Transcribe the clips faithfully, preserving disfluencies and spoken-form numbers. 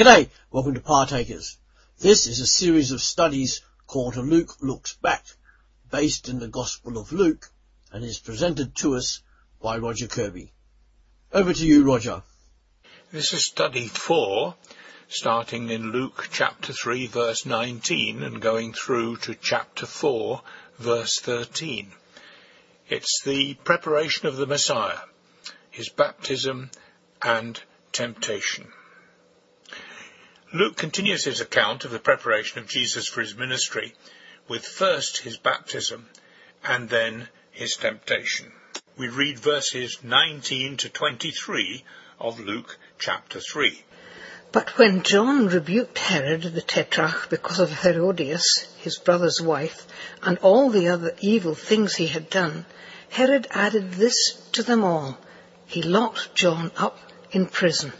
G'day, welcome to Partakers. This is a series of studies called Luke Looks Back, based in the Gospel of Luke, and is presented to us by Roger Kirby. Over to you, Roger. This is study four, starting in Luke chapter three, verse nineteen, and going through to chapter four, verse thirteen. It's the preparation of the Messiah, his baptism and temptation. Luke continues his account of the preparation of Jesus for his ministry with first his baptism and then his temptation. We read verses nineteen to twenty-three of Luke chapter three. But when John rebuked Herod the Tetrarch because of Herodias, his brother's wife, and all the other evil things he had done, Herod added this to them all. He locked John up in prison.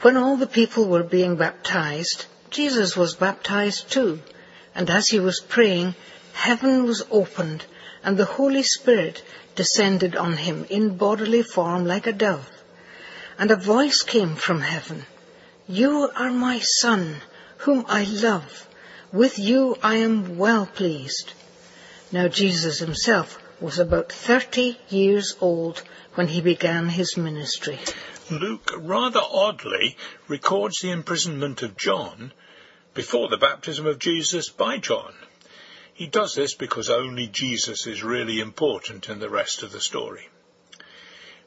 When all the people were being baptized, Jesus was baptized too, and as he was praying, heaven was opened, and the Holy Spirit descended on him in bodily form like a dove. And a voice came from heaven, "You are my Son, whom I love. With you I am well pleased." Now Jesus himself was about thirty years old when he began his ministry. Luke rather oddly records the imprisonment of John before the baptism of Jesus by John. He does this because only Jesus is really important in the rest of the story.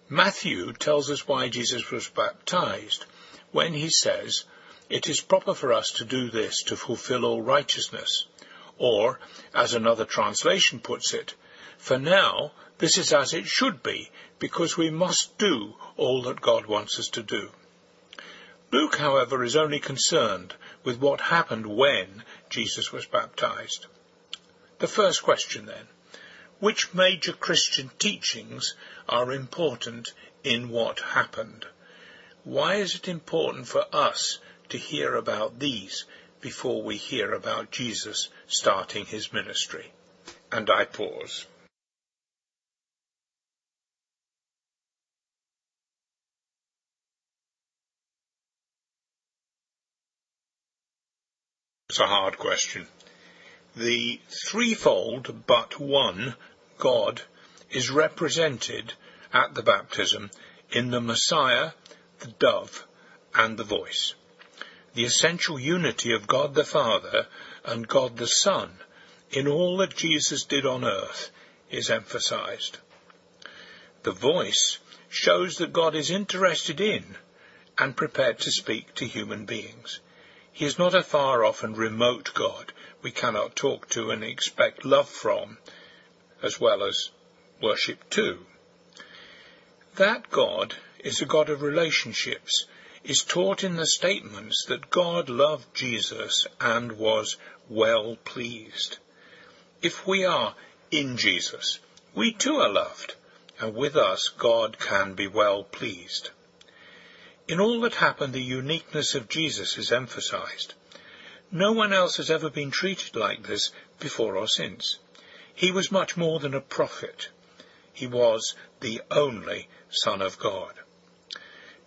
Matthew tells us why Jesus was baptized when he says, "It is proper for us to do this to fulfill all righteousness," or, as another translation puts it, "For now, this is as it should be, because we must do all that God wants us to do." Luke, however, is only concerned with what happened when Jesus was baptized. The first question, then, which major Christian teachings are important in what happened? Why is it important for us to hear about these before we hear about Jesus starting his ministry? And I pause. It's a hard question. The threefold but one God is represented at the baptism in the Messiah, the dove, and the voice. The essential unity of God the Father and God the Son in all that Jesus did on earth is emphasized. The voice shows that God is interested in and prepared to speak to human beings. He is not a far-off and remote God we cannot talk to and expect love from, as well as worship to. That God is a God of relationships, is taught in the statements that God loved Jesus and was well pleased. If we are in Jesus, we too are loved, and with us God can be well pleased. In all that happened, the uniqueness of Jesus is emphasized. No one else has ever been treated like this before or since. He was much more than a prophet. He was the only Son of God.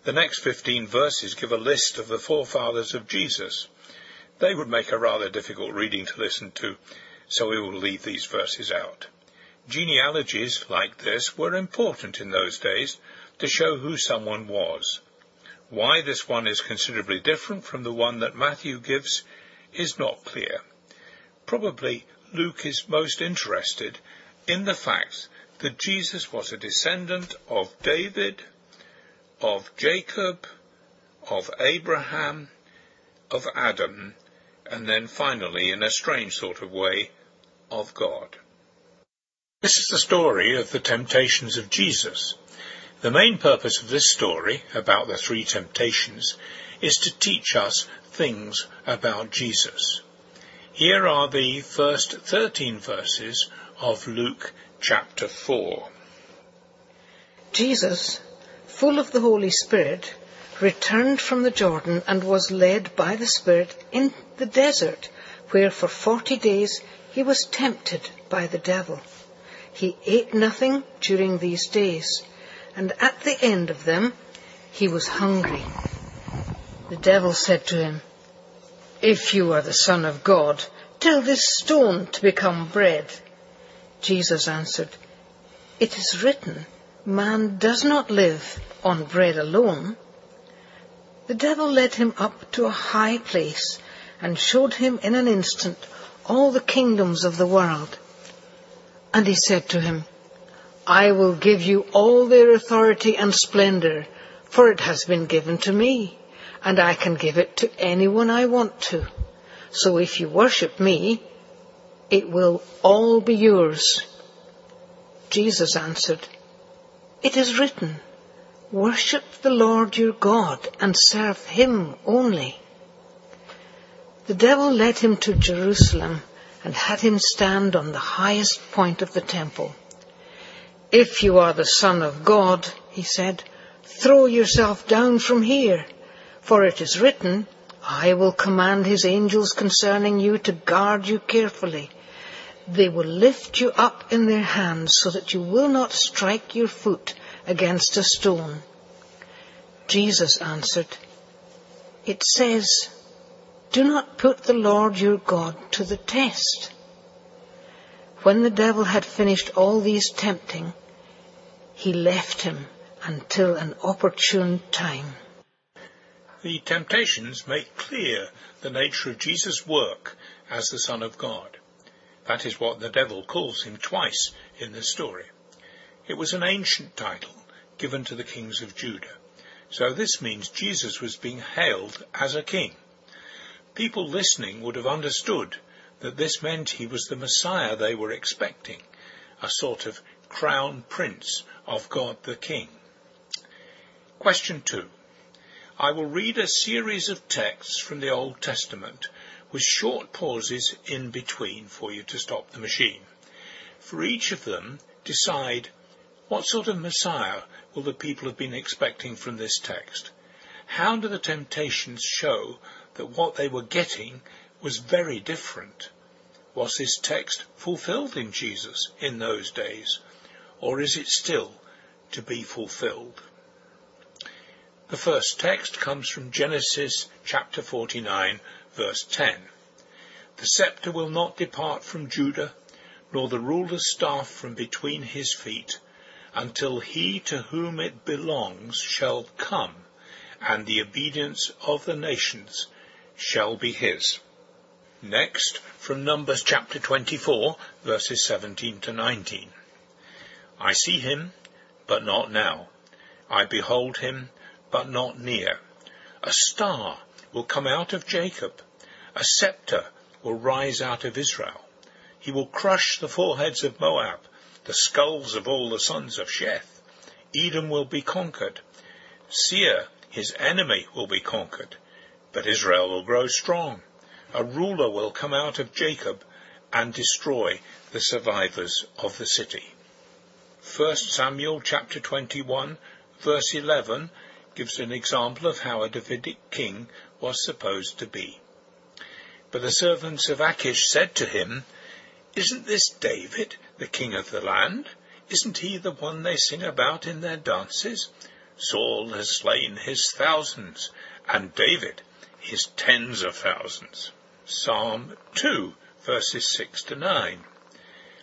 The next fifteen verses give a list of the forefathers of Jesus. They would make a rather difficult reading to listen to, so we will leave these verses out. Genealogies like this were important in those days to show who someone was. Why this one is considerably different from the one that Matthew gives is not clear. Probably Luke is most interested in the fact that Jesus was a descendant of David, of Jacob, of Abraham, of Adam, and then finally, in a strange sort of way, of God. This is the story of the temptations of Jesus. The main purpose of this story, about the three temptations, is to teach us things about Jesus. Here are the first thirteen verses of Luke chapter four. Jesus, full of the Holy Spirit, returned from the Jordan and was led by the Spirit in the desert, where for forty days he was tempted by the devil. He ate nothing during these days, and at the end of them he was hungry. The devil said to him, "If you are the Son of God, tell this stone to become bread." Jesus answered, "It is written, man does not live on bread alone." The devil led him up to a high place and showed him in an instant all the kingdoms of the world. And he said to him, "I will give you all their authority and splendor, for it has been given to me, and I can give it to anyone I want to. So if you worship me, it will all be yours." Jesus answered, "It is written, worship the Lord your God and serve him only." The devil led him to Jerusalem and had him stand on the highest point of the temple. "If you are the Son of God," he said, "throw yourself down from here. For it is written, I will command his angels concerning you to guard you carefully. They will lift you up in their hands so that you will not strike your foot against a stone." Jesus answered, "It says, do not put the Lord your God to the test." When the devil had finished all these tempting, he left him until an opportune time. The temptations make clear the nature of Jesus' work as the Son of God. That is what the devil calls him twice in the story. It was an ancient title given to the kings of Judah, so this means Jesus was being hailed as a king. People listening would have understood that this meant he was the Messiah they were expecting, a sort of crown prince of God the King. Question two. I will read a series of texts from the Old Testament with short pauses in between for you to stop the machine. For each of them, decide what sort of Messiah will the people have been expecting from this text. How do the temptations show that what they were getting was very different? Was this text fulfilled in Jesus in those days, or is it still to be fulfilled? The first text comes from Genesis chapter forty-nine, verse ten. "The scepter will not depart from Judah, nor the ruler's staff from between his feet, until he to whom it belongs shall come, and the obedience of the nations shall be his." Next, from Numbers chapter twenty-four, verses seventeen to nineteen. "I see him, but not now. I behold him, but not near. A star will come out of Jacob. A scepter will rise out of Israel. He will crush the foreheads of Moab, the skulls of all the sons of Sheth. Edom will be conquered. Seir, his enemy, will be conquered. But Israel will grow strong. A ruler will come out of Jacob and destroy the survivors of the city." First Samuel chapter twenty-one, verse eleven, gives an example of how a Davidic king was supposed to be. "But the servants of Achish said to him, isn't this David, the king of the land? Isn't he the one they sing about in their dances? Saul has slain his thousands, and David his tens of thousands." Psalm two, verses six to nine.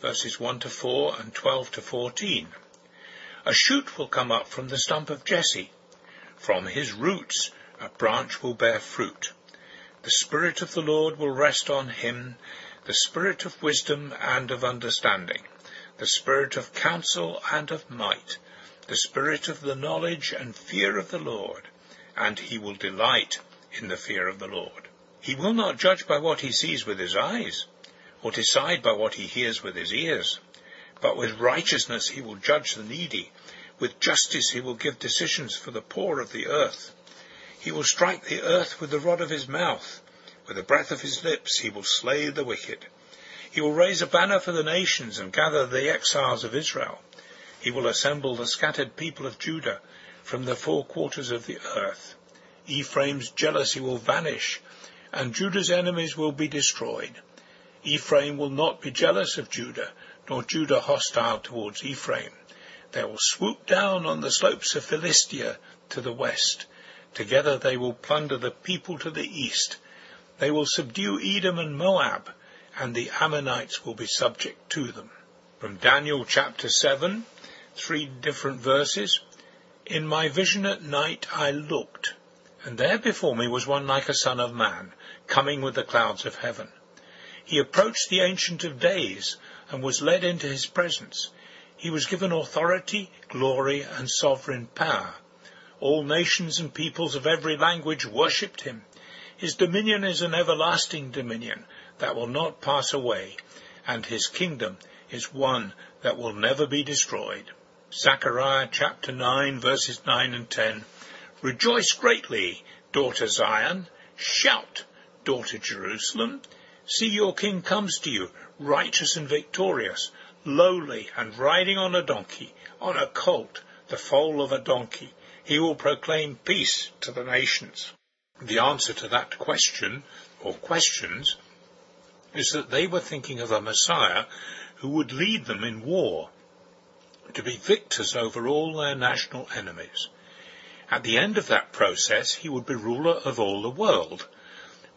verses one to four and twelve to fourteen. "A shoot will come up from the stump of Jesse. From his roots a branch will bear fruit. The Spirit of the Lord will rest on him, the spirit of wisdom and of understanding, the spirit of counsel and of might, the spirit of the knowledge and fear of the Lord, and he will delight in the fear of the Lord. He will not judge by what he sees with his eyes, or decide by what he hears with his ears, but with righteousness he will judge the needy, with justice he will give decisions for the poor of the earth. He will strike the earth with the rod of his mouth, With the breath of his lips he will slay the wicked. He will raise a banner for the nations and gather the exiles of Israel. He will assemble the scattered people of Judah from the four quarters of the earth. Ephraim's jealousy will vanish, and Judah's enemies will be destroyed. Ephraim will not be jealous of Judah, nor Judah hostile towards Ephraim. They will swoop down on the slopes of Philistia to the west. Together they will plunder the people to the east. They will subdue Edom and Moab, and the Ammonites will be subject to them. From Daniel chapter seven, three different verses. In my vision at night I looked, and there before me was one like a son of man, coming with the clouds of heaven. He approached the Ancient of Days, and was led into his presence. He was given authority, glory, and sovereign power. All nations and peoples of every language worshipped him. His dominion is an everlasting dominion that will not pass away, and his kingdom is one that will never be destroyed. Zechariah chapter nine, verses nine and ten. Rejoice greatly, daughter Zion. Shout, daughter Jerusalem. See, your king comes to you, righteous and victorious, lowly and riding on a donkey, on a colt, the foal of a donkey. He will proclaim peace to the nations. The answer to that question, or questions, is that they were thinking of a Messiah who would lead them in war, to be victors over all their national enemies. At the end of that process, he would be ruler of all the world,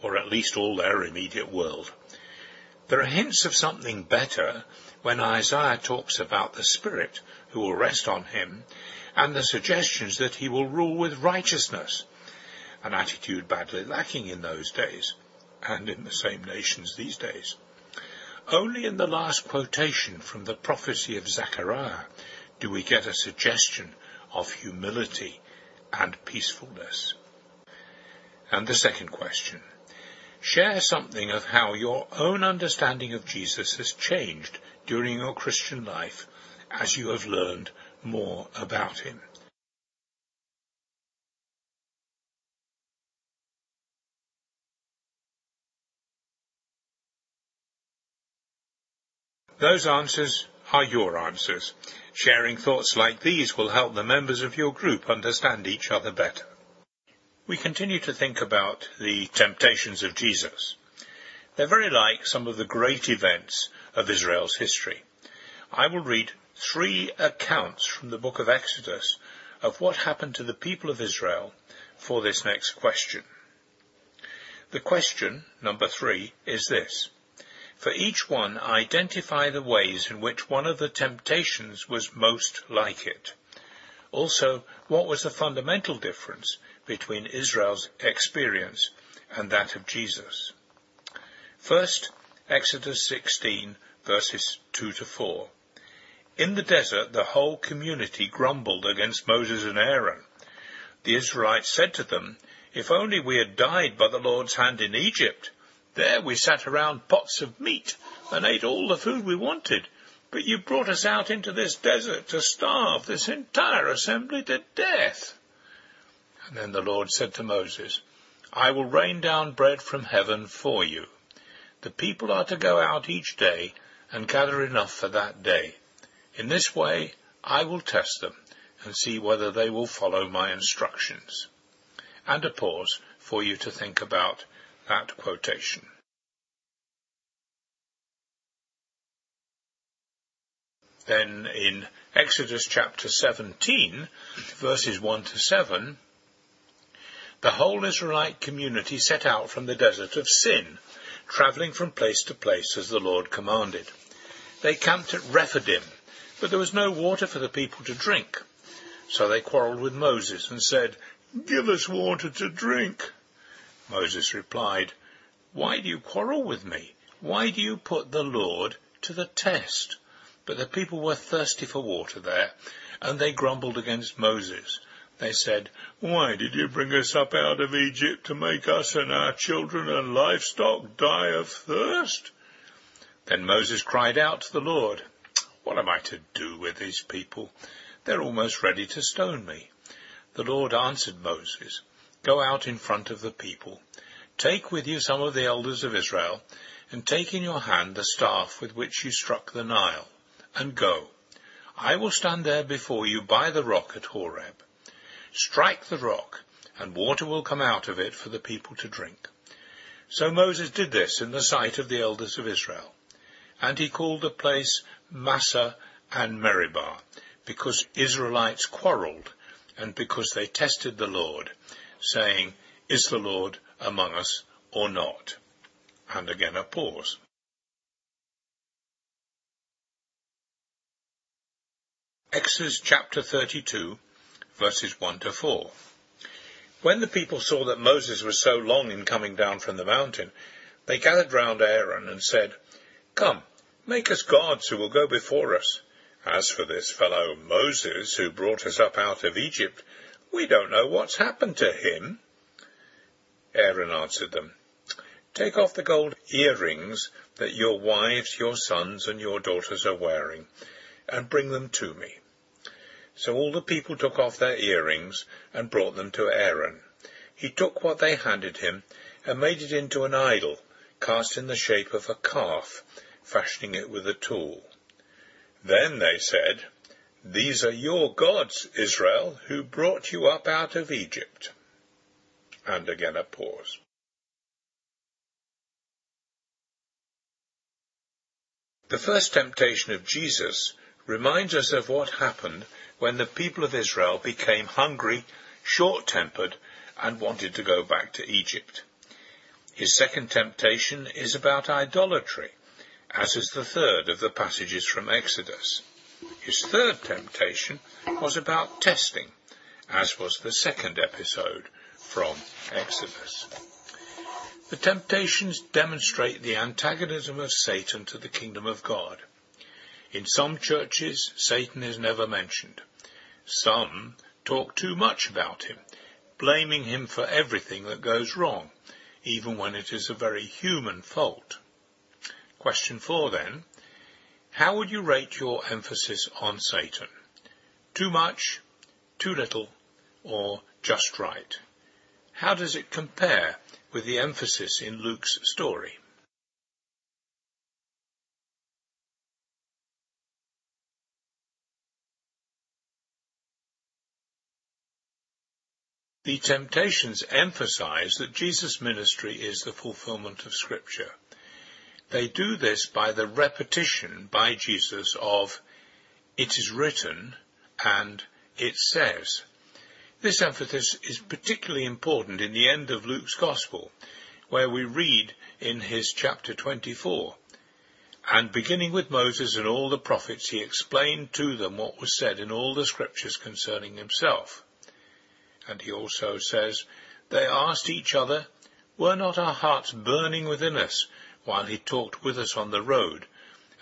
or at least all their immediate world. There are hints of something better when Isaiah talks about the Spirit who will rest on him, and the suggestions that he will rule with righteousness, an attitude badly lacking in those days, and in the same nations these days. Only in the last quotation from the prophecy of Zechariah do we get a suggestion of humility and peacefulness. And the second question. Share something of how your own understanding of Jesus has changed during your Christian life as you have learned more about him. Those answers are your answers. Sharing thoughts like these will help the members of your group understand each other better. We continue to think about the temptations of Jesus. They're very like some of the great events of Israel's history. I will read three accounts from the book of Exodus of what happened to the people of Israel for this next question. The question, number three, is this. For each one, identify the ways in which one of the temptations was most like it. Also, what was the fundamental difference between Israel's experience and that of Jesus? First, Exodus sixteen, verses two to four. In the desert, the whole community grumbled against Moses and Aaron. The Israelites said to them, If only we had died by the Lord's hand in Egypt. There we sat around pots of meat and ate all the food we wanted. But you brought us out into this desert to starve this entire assembly to death. And then the Lord said to Moses, I will rain down bread from heaven for you. The people are to go out each day and gather enough for that day. In this way I will test them and see whether they will follow my instructions. And a pause for you to think about that quotation. Then in Exodus chapter seventeen, verses one to seven, the whole Israelite community set out from the desert of Sin, travelling from place to place as the Lord commanded. They camped at Rephidim, but there was no water for the people to drink. So they quarrelled with Moses and said, Give us water to drink. Moses replied, Why do you quarrel with me? Why do you put the Lord to the test? But the people were thirsty for water there, and they grumbled against Moses. They said, Why did you bring us up out of Egypt to make us and our children and livestock die of thirst? Then Moses cried out to the Lord, What am I to do with these people? They're almost ready to stone me. The Lord answered Moses, Go out in front of the people. Take with you some of the elders of Israel, and take in your hand the staff with which you struck the Nile, and go. I will stand there before you by the rock at Horeb. Strike the rock, and water will come out of it for the people to drink. So Moses did this in the sight of the elders of Israel, and he called the place Massah and Meribah, because Israelites quarrelled, and because they tested the Lord, saying, Is the Lord among us or not? And again a pause. Exodus chapter thirty-two, verses one to four. When the people saw that Moses was so long in coming down from the mountain, they gathered round Aaron and said, Come, make us gods who will go before us. As for this fellow Moses, who brought us up out of Egypt, we don't know what's happened to him. Aaron answered them, Take off the gold earrings that your wives, your sons, and your daughters are wearing, and bring them to me. So all the people took off their earrings and brought them to Aaron. He took what they handed him and made it into an idol, cast in the shape of a calf, fashioning it with a tool. Then they said, These are your gods, Israel, who brought you up out of Egypt. And again a pause. The first temptation of Jesus reminds us of what happened when the people of Israel became hungry, short-tempered, and wanted to go back to Egypt. His second temptation is about idolatry, as is the third of the passages from Exodus. His third temptation was about testing, as was the second episode from Exodus. The temptations demonstrate the antagonism of Satan to the kingdom of God. In some churches, Satan is never mentioned. Some talk too much about him, blaming him for everything that goes wrong, even when it is a very human fault. Question four, then. How would you rate your emphasis on Satan? Too much, too little, or just right? How does it compare with the emphasis in Luke's story? The temptations emphasize that Jesus' ministry is the fulfillment of Scripture. They do this by the repetition by Jesus of, It is written, and it says. This emphasis is particularly important in the end of Luke's Gospel, where we read in his chapter twenty-four, And beginning with Moses and all the prophets, he explained to them what was said in all the Scriptures concerning himself. And he also says, They asked each other, Were not our hearts burning within us, while he talked with us on the road,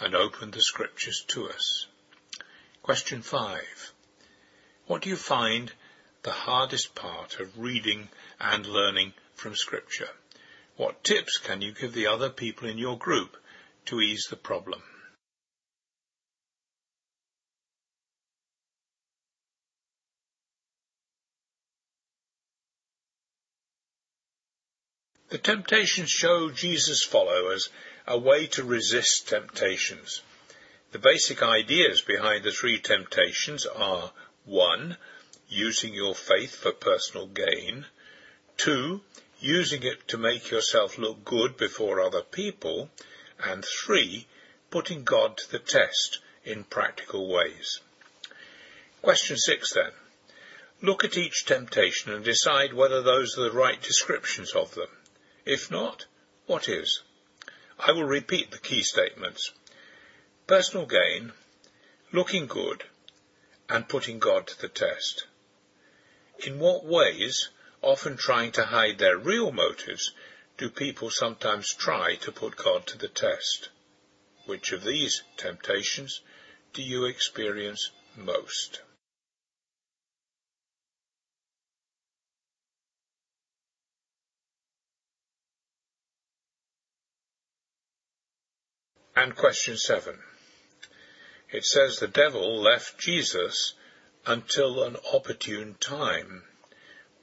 and opened the Scriptures to us? Question five. What do you find the hardest part of reading and learning from Scripture? What tips can you give the other people in your group to ease the problem? The temptations show Jesus' followers a way to resist temptations. The basic ideas behind the three temptations are, one, using your faith for personal gain, two, using it to make yourself look good before other people, and three, putting God to the test in practical ways. Question six, then. Look at each temptation and decide whether those are the right descriptions of them. If not, what is? I will repeat the key statements. Personal gain, looking good, and putting God to the test. In what ways, often trying to hide their real motives, do people sometimes try to put God to the test? Which of these temptations do you experience most? And question seven. It says the devil left Jesus until an opportune time.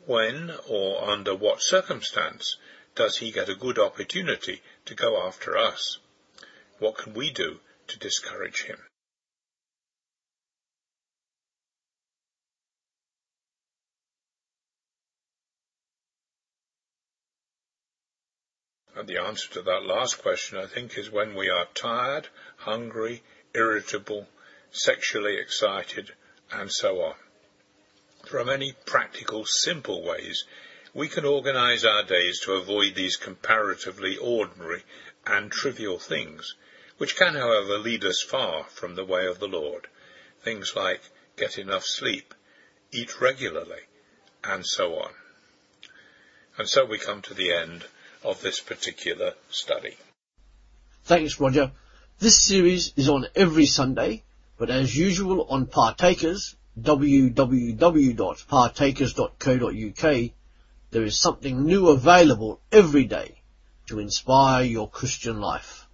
When or under what circumstance does he get a good opportunity to go after us? What can we do to discourage him? And the answer to that last question, I think, is when we are tired, hungry, irritable, sexually excited, and so on. There are many practical, simple ways we can organize our days to avoid these comparatively ordinary and trivial things, which can, however, lead us far from the way of the Lord. Things like get enough sleep, eat regularly, and so on. And so we come to the end of this particular study. Thanks, Roger. This series is on every Sunday, but as usual on Partakers, w w w dot partakers dot co dot u k, there is something new available every day to inspire your Christian life.